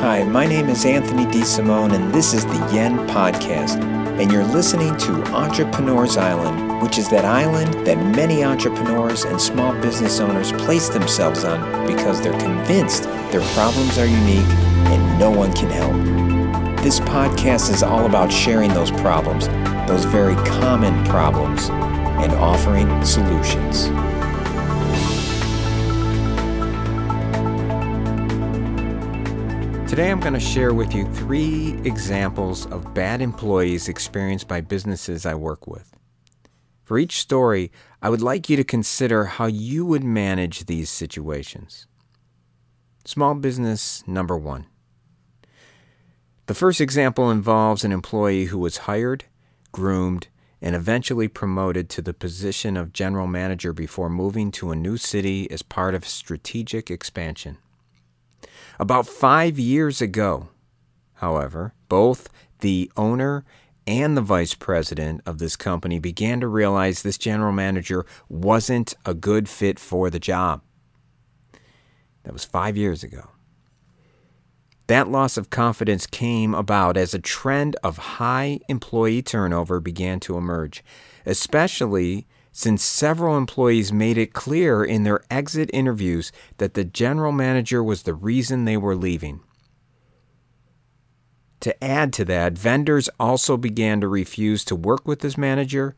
Hi, my name is Anthony DeSimone, and this is The Yen Podcast, and you're listening to Entrepreneur's Island, which is that island that many entrepreneurs and small business owners place themselves on because they're convinced their problems are unique and no one can help. This podcast is all about sharing those problems, those very common problems, and offering solutions. Today I'm going to share with you 3 examples of bad employees experienced by businesses I work with. For each story, I would like you to consider how you would manage these situations. Small business number 1. The first example involves an employee who was hired, groomed, and eventually promoted to the position of general manager before moving to a new city as part of strategic expansion. About 5 years ago, however, both the owner and the vice president of this company began to realize this general manager wasn't a good fit for the job. That was 5 years ago. That loss of confidence came about as a trend of high employee turnover began to emerge, especially since several employees made it clear in their exit interviews that the general manager was the reason they were leaving. To add to that, vendors also began to refuse to work with this manager.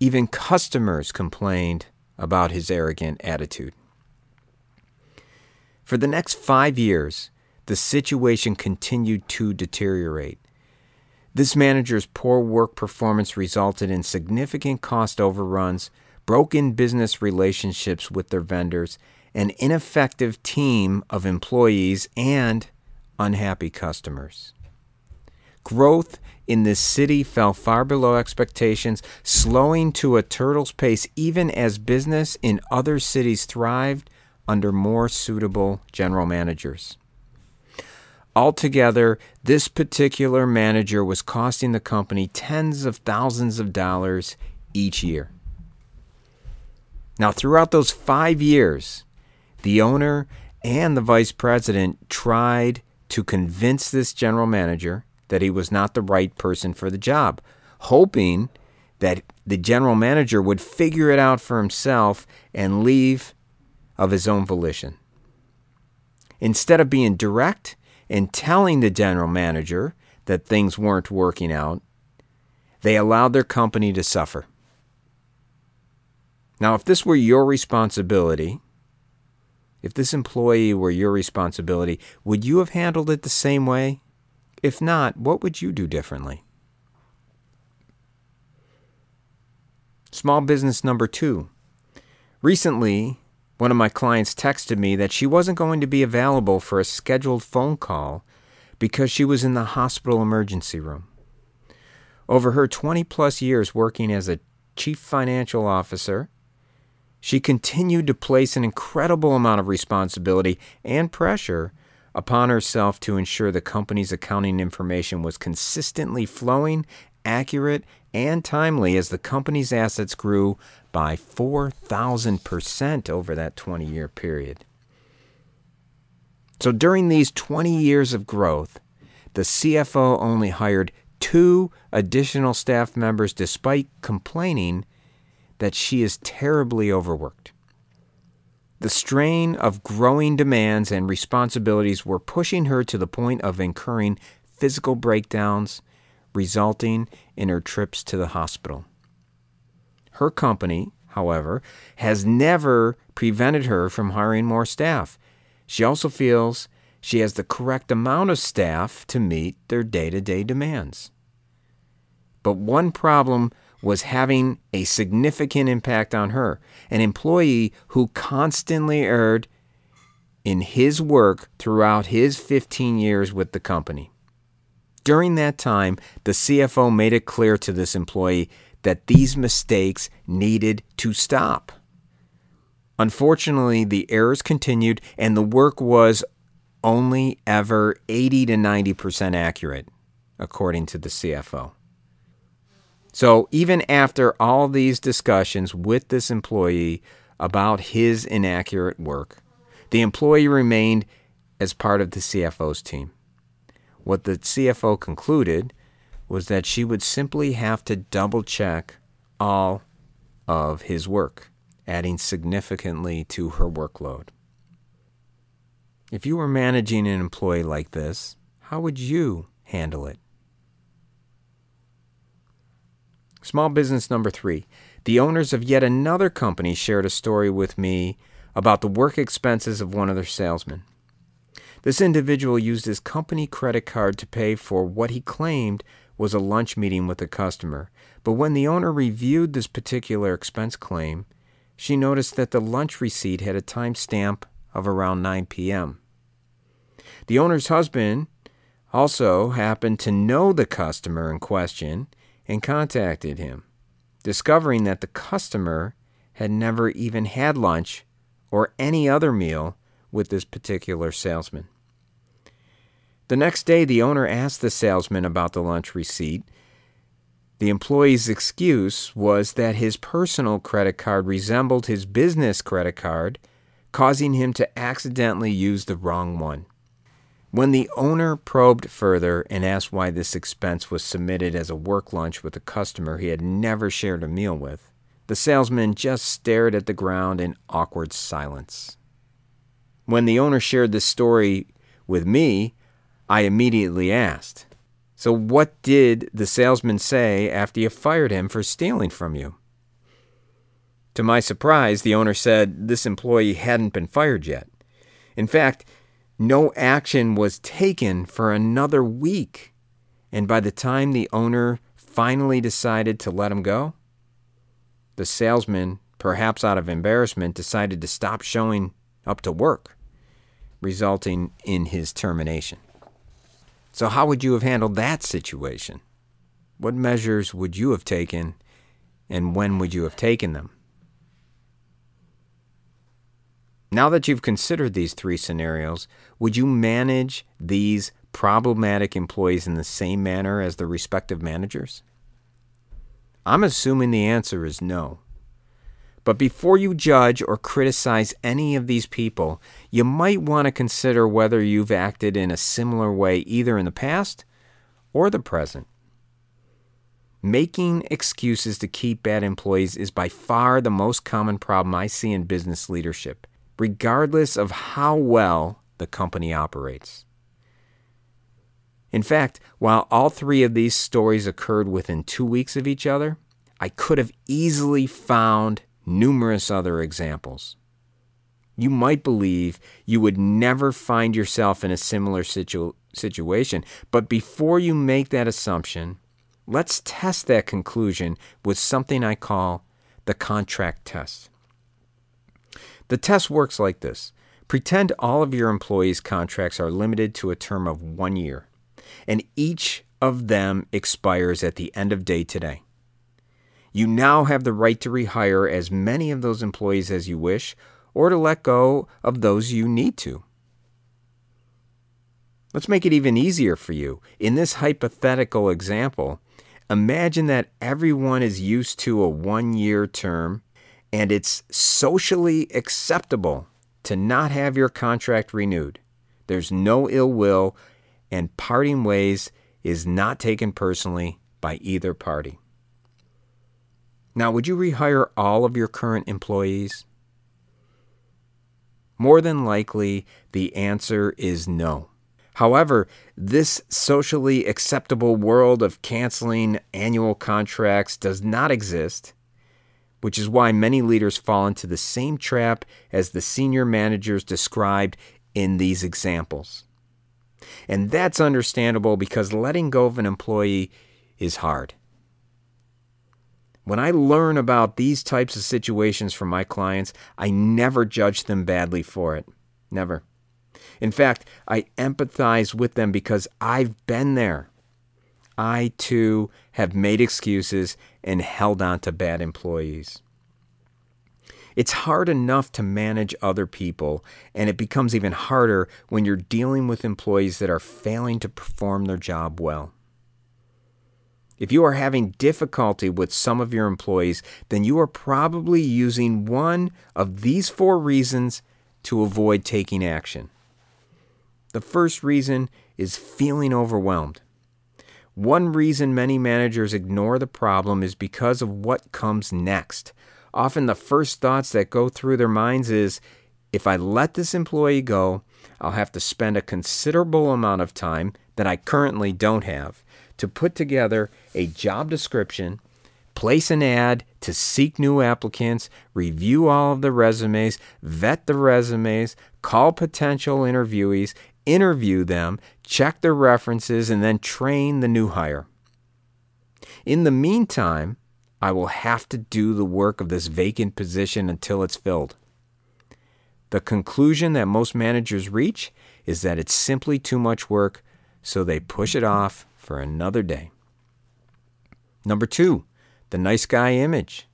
Even customers complained about his arrogant attitude. For the next 5 years, the situation continued to deteriorate. This manager's poor work performance resulted in significant cost overruns, broken business relationships with their vendors, an ineffective team of employees, and unhappy customers. Growth in this city fell far below expectations, slowing to a turtle's pace even as business in other cities thrived under more suitable general managers. Altogether, this particular manager was costing the company tens of thousands of dollars each year. Now, throughout those 5 years, the owner and the vice president tried to convince this general manager that he was not the right person for the job, hoping that the general manager would figure it out for himself and leave of his own volition. Instead of being direct and telling the general manager that things weren't working out, they allowed their company to suffer. Now, if this were your responsibility, if this employee were your responsibility, would you have handled it the same way? If not, what would you do differently? Small business number 2. Recently, one of my clients texted me that she wasn't going to be available for a scheduled phone call because she was in the hospital emergency room. Over her 20-plus years working as a chief financial officer, she continued to place an incredible amount of responsibility and pressure upon herself to ensure the company's accounting information was consistently flowing, accurate, and timely as the company's assets grew by 4,000% over that 20-year period. So during these 20 years of growth, the CFO only hired 2 additional staff members despite complaining that she is terribly overworked. The strain of growing demands and responsibilities were pushing her to the point of incurring physical breakdowns, resulting in her trips to the hospital. Her company, however, has never prevented her from hiring more staff. She also feels she has the correct amount of staff to meet their day-to-day demands. But one problem was having a significant impact on her, an employee who constantly erred in his work throughout his 15 years with the company. During that time, the CFO made it clear to this employee that these mistakes needed to stop. Unfortunately, the errors continued and the work was only ever 80 to 90% accurate, according to the CFO. So even after all these discussions with this employee about his inaccurate work, the employee remained as part of the CFO's team. What the CFO concluded was that she would simply have to double check all of his work, adding significantly to her workload. If you were managing an employee like this, how would you handle it? Small business number 3. The owners of yet another company shared a story with me about the work expenses of one of their salesmen. This individual used his company credit card to pay for what he claimed was a lunch meeting with a customer. But when the owner reviewed this particular expense claim, she noticed that the lunch receipt had a time stamp of around 9 p.m. The owner's husband also happened to know the customer in question and contacted him, discovering that the customer had never even had lunch or any other meal with this particular salesman. The next day, the owner asked the salesman about the lunch receipt. The employee's excuse was that his personal credit card resembled his business credit card, causing him to accidentally use the wrong one. When the owner probed further and asked why this expense was submitted as a work lunch with a customer he had never shared a meal with, the salesman just stared at the ground in awkward silence. When the owner shared this story with me, I immediately asked, "So what did the salesman say after you fired him for stealing from you?" To my surprise, the owner said this employee hadn't been fired yet. In fact, no action was taken for another week, and by the time the owner finally decided to let him go, the salesman, perhaps out of embarrassment, decided to stop showing up to work, resulting in his termination. So how would you have handled that situation? What measures would you have taken, and when would you have taken them? Now that you've considered these 3 scenarios, would you manage these problematic employees in the same manner as their respective managers? I'm assuming the answer is no. But before you judge or criticize any of these people, you might want to consider whether you've acted in a similar way either in the past or the present. Making excuses to keep bad employees is by far the most common problem I see in business leadership, regardless of how well the company operates. In fact, while all 3 of these stories occurred within 2 weeks of each other, I could have easily found numerous other examples. You might believe you would never find yourself in a similar situation, but before you make that assumption, let's test that conclusion with something I call the contract test. The test works like this. Pretend all of your employees' contracts are limited to a term of 1 year, and each of them expires at the end of day today. You now have the right to rehire as many of those employees as you wish, or to let go of those you need to. Let's make it even easier for you. In this hypothetical example, imagine that everyone is used to a 1-year term, and it's socially acceptable to not have your contract renewed. There's no ill will, and parting ways is not taken personally by either party. Now, would you rehire all of your current employees? More than likely, the answer is no. However, this socially acceptable world of canceling annual contracts does not exist, which is why many leaders fall into the same trap as the senior managers described in these examples. And that's understandable because letting go of an employee is hard. When I learn about these types of situations from my clients, I never judge them badly for it. Never. In fact, I empathize with them because I've been there. I, too, have made excuses and held on to bad employees. It's hard enough to manage other people, and it becomes even harder when you're dealing with employees that are failing to perform their job well. If you are having difficulty with some of your employees, then you are probably using one of these 4 reasons to avoid taking action. The first reason is feeling overwhelmed. One reason many managers ignore the problem is because of what comes next. Often the first thoughts that go through their minds is, if I let this employee go, I'll have to spend a considerable amount of time that I currently don't have to put together a job description, place an ad to seek new applicants, review all of the resumes, vet the resumes, call potential interviewees, interview them, check their references, and then train the new hire. In the meantime, I will have to do the work of this vacant position until it's filled. The conclusion that most managers reach is that it's simply too much work, so they push it off for another day. Number two, the nice guy image.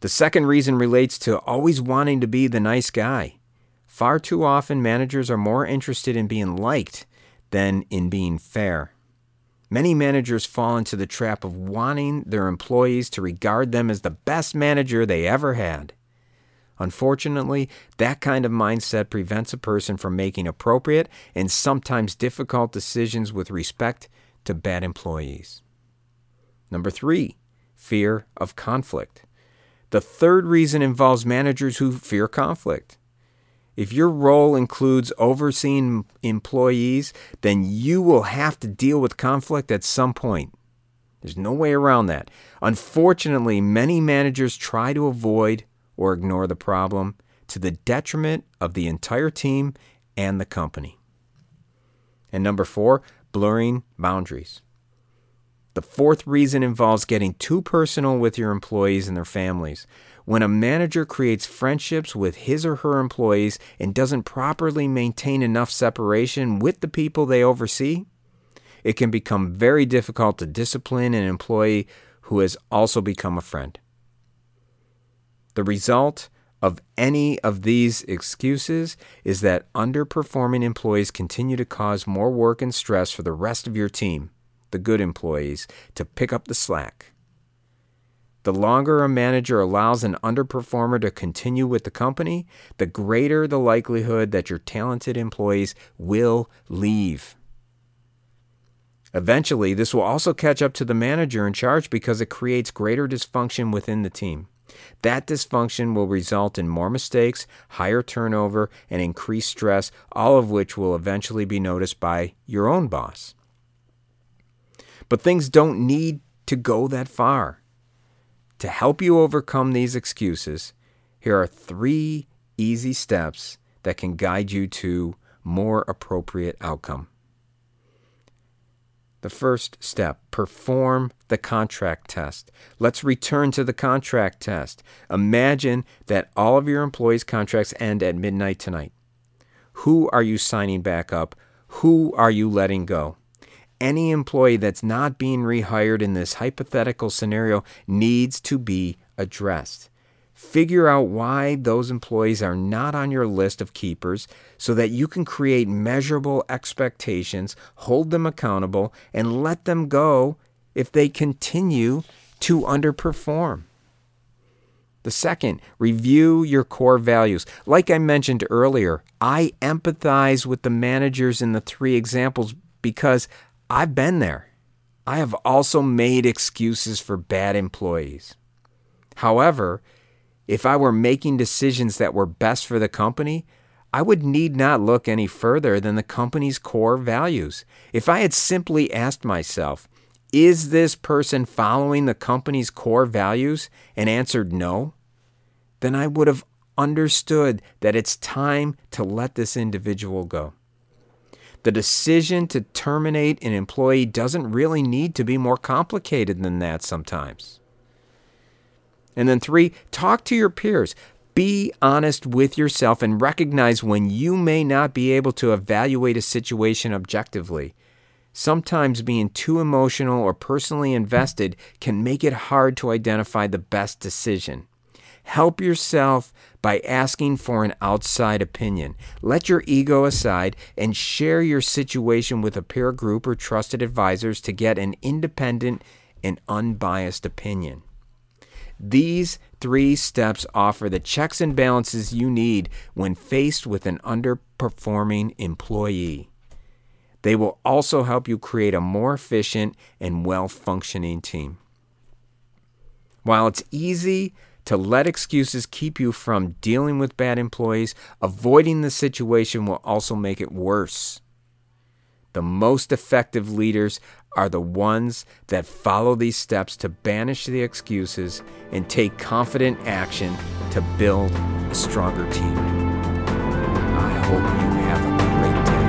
The second reason relates to always wanting to be the nice guy. Far too often, managers are more interested in being liked than in being fair. Many managers fall into the trap of wanting their employees to regard them as the best manager they ever had. Unfortunately, that kind of mindset prevents a person from making appropriate and sometimes difficult decisions with respect to bad employees. Number three, fear of conflict. The third reason involves managers who fear conflict. If your role includes overseeing employees, then you will have to deal with conflict at some point. There's no way around that. Unfortunately, many managers try to avoid or ignore the problem to the detriment of the entire team and the company. And number four, blurring boundaries. The fourth reason involves getting too personal with your employees and their families. When a manager creates friendships with his or her employees and doesn't properly maintain enough separation with the people they oversee, it can become very difficult to discipline an employee who has also become a friend. The result of any of these excuses is that underperforming employees continue to cause more work and stress for the rest of your team, the good employees, to pick up the slack. The longer a manager allows an underperformer to continue with the company, the greater the likelihood that your talented employees will leave. Eventually, this will also catch up to the manager in charge because it creates greater dysfunction within the team. That dysfunction will result in more mistakes, higher turnover, and increased stress, all of which will eventually be noticed by your own boss. But things don't need to go that far. To help you overcome these excuses, here are three easy steps that can guide you to more appropriate outcome. The first step, perform the contract test. Let's return to the contract test. Imagine that all of your employees' contracts end at midnight tonight. Who are you signing back up? Who are you letting go? Any employee that's not being rehired in this hypothetical scenario needs to be addressed. Figure out why those employees are not on your list of keepers so that you can create measurable expectations, hold them accountable, and let them go if they continue to underperform. The second, review your core values. Like I mentioned earlier, I empathize with the managers in the three examples because I've been there. I have also made excuses for bad employees. However, if I were making decisions that were best for the company, I would need not look any further than the company's core values. If I had simply asked myself, is this person following the company's core values, and answered no, then I would have understood that it's time to let this individual go. The decision to terminate an employee doesn't really need to be more complicated than that sometimes. And then three, talk to your peers. Be honest with yourself and recognize when you may not be able to evaluate a situation objectively. Sometimes being too emotional or personally invested can make it hard to identify the best decision. Help yourself by asking for an outside opinion. Let your ego aside and share your situation with a peer group or trusted advisors to get an independent and unbiased opinion. These three steps offer the checks and balances you need when faced with an underperforming employee. They will also help you create a more efficient and well-functioning team. While it's easy to let excuses keep you from dealing with bad employees, avoiding the situation will also make it worse. The most effective leaders are the ones that follow these steps to banish the excuses and take confident action to build a stronger team. I hope you have a great day.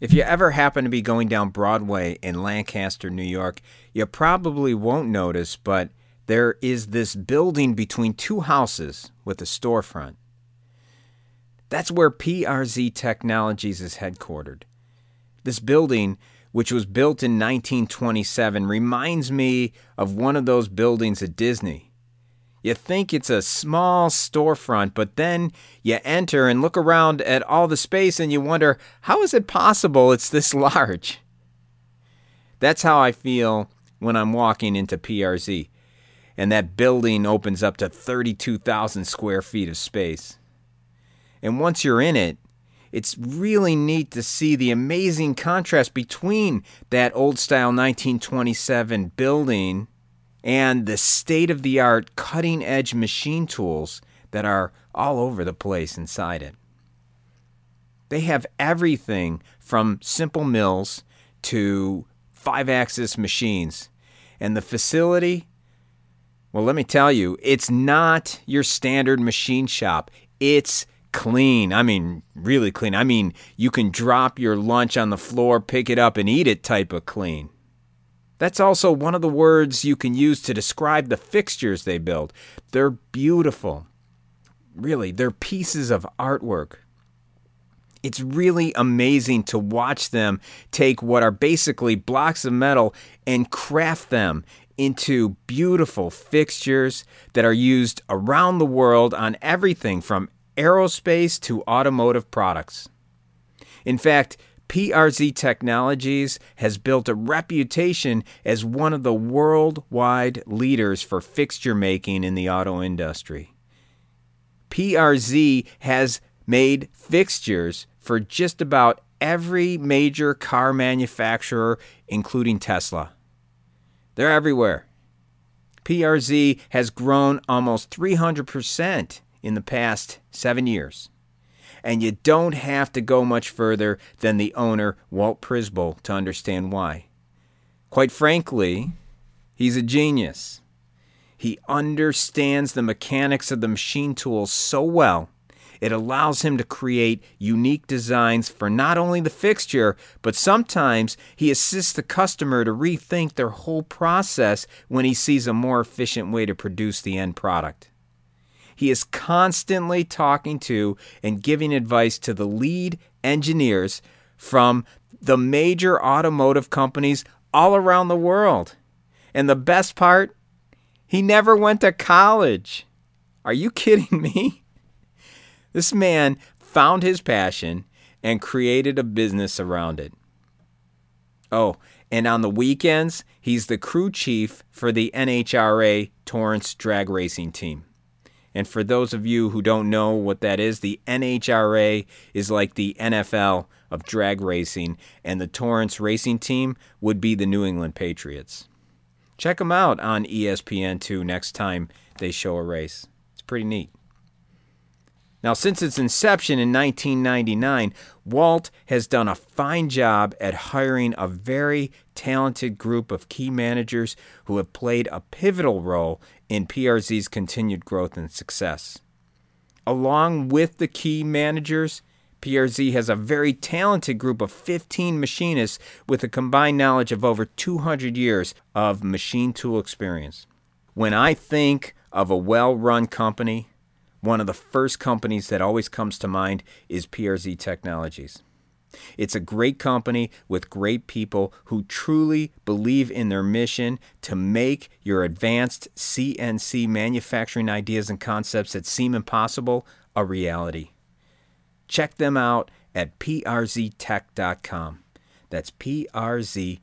If you ever happen to be going down Broadway in Lancaster, New York, you probably won't notice, but there is this building between two houses with a storefront. That's where PRZ Technologies is headquartered. This building, which was built in 1927, reminds me of one of those buildings at Disney. You think it's a small storefront, but then you enter and look around at all the space and you wonder, how is it possible it's this large? That's how I feel when I'm walking into PRZ, and that building opens up to 32,000 square feet of space. And once you're in it, it's really neat to see the amazing contrast between that old-style 1927 building and the state-of-the-art cutting-edge machine tools that are all over the place inside it. They have everything from simple mills to 5-axis machines. And the facility, well, let me tell you, it's not your standard machine shop. It's clean. I mean, really clean. I mean, you can drop your lunch on the floor, pick it up, and eat it type of clean. That's also one of the words you can use to describe the fixtures they build. They're beautiful. Really, they're pieces of artwork. It's really amazing to watch them take what are basically blocks of metal and craft them into beautiful fixtures that are used around the world on everything from aerospace to automotive products. In fact, PRZ Technologies has built a reputation as one of the worldwide leaders for fixture making in the auto industry. PRZ has made fixtures for just about every major car manufacturer, including Tesla. They're everywhere. PRZ has grown almost 300% in the past 7 years. And you don't have to go much further than the owner, Walt Prisbol, to understand why. Quite frankly, he's a genius. He understands the mechanics of the machine tools so well, it allows him to create unique designs for not only the fixture, but sometimes he assists the customer to rethink their whole process when he sees a more efficient way to produce the end product. He is constantly talking to and giving advice to the lead engineers from the major automotive companies all around the world. And the best part, he never went to college. Are you kidding me? This man found his passion and created a business around it. Oh, and on the weekends, he's the crew chief for the NHRA Torrance Drag Racing Team. And for those of you who don't know what that is, the NHRA is like the NFL of drag racing, and the Torrance Racing Team would be the New England Patriots. Check them out on ESPN2 next time they show a race. It's pretty neat. Now, since its inception in 1999, Walt has done a fine job at hiring a very talented group of key managers who have played a pivotal role in PRZ's continued growth and success. Along with the key managers, PRZ has a very talented group of 15 machinists with a combined knowledge of over 200 years of machine tool experience. When I think of a well-run company, one of the first companies that always comes to mind is PRZ Technologies. It's a great company with great people who truly believe in their mission to make your advanced CNC manufacturing ideas and concepts that seem impossible a reality. Check them out at prztech.com. That's prztech.com.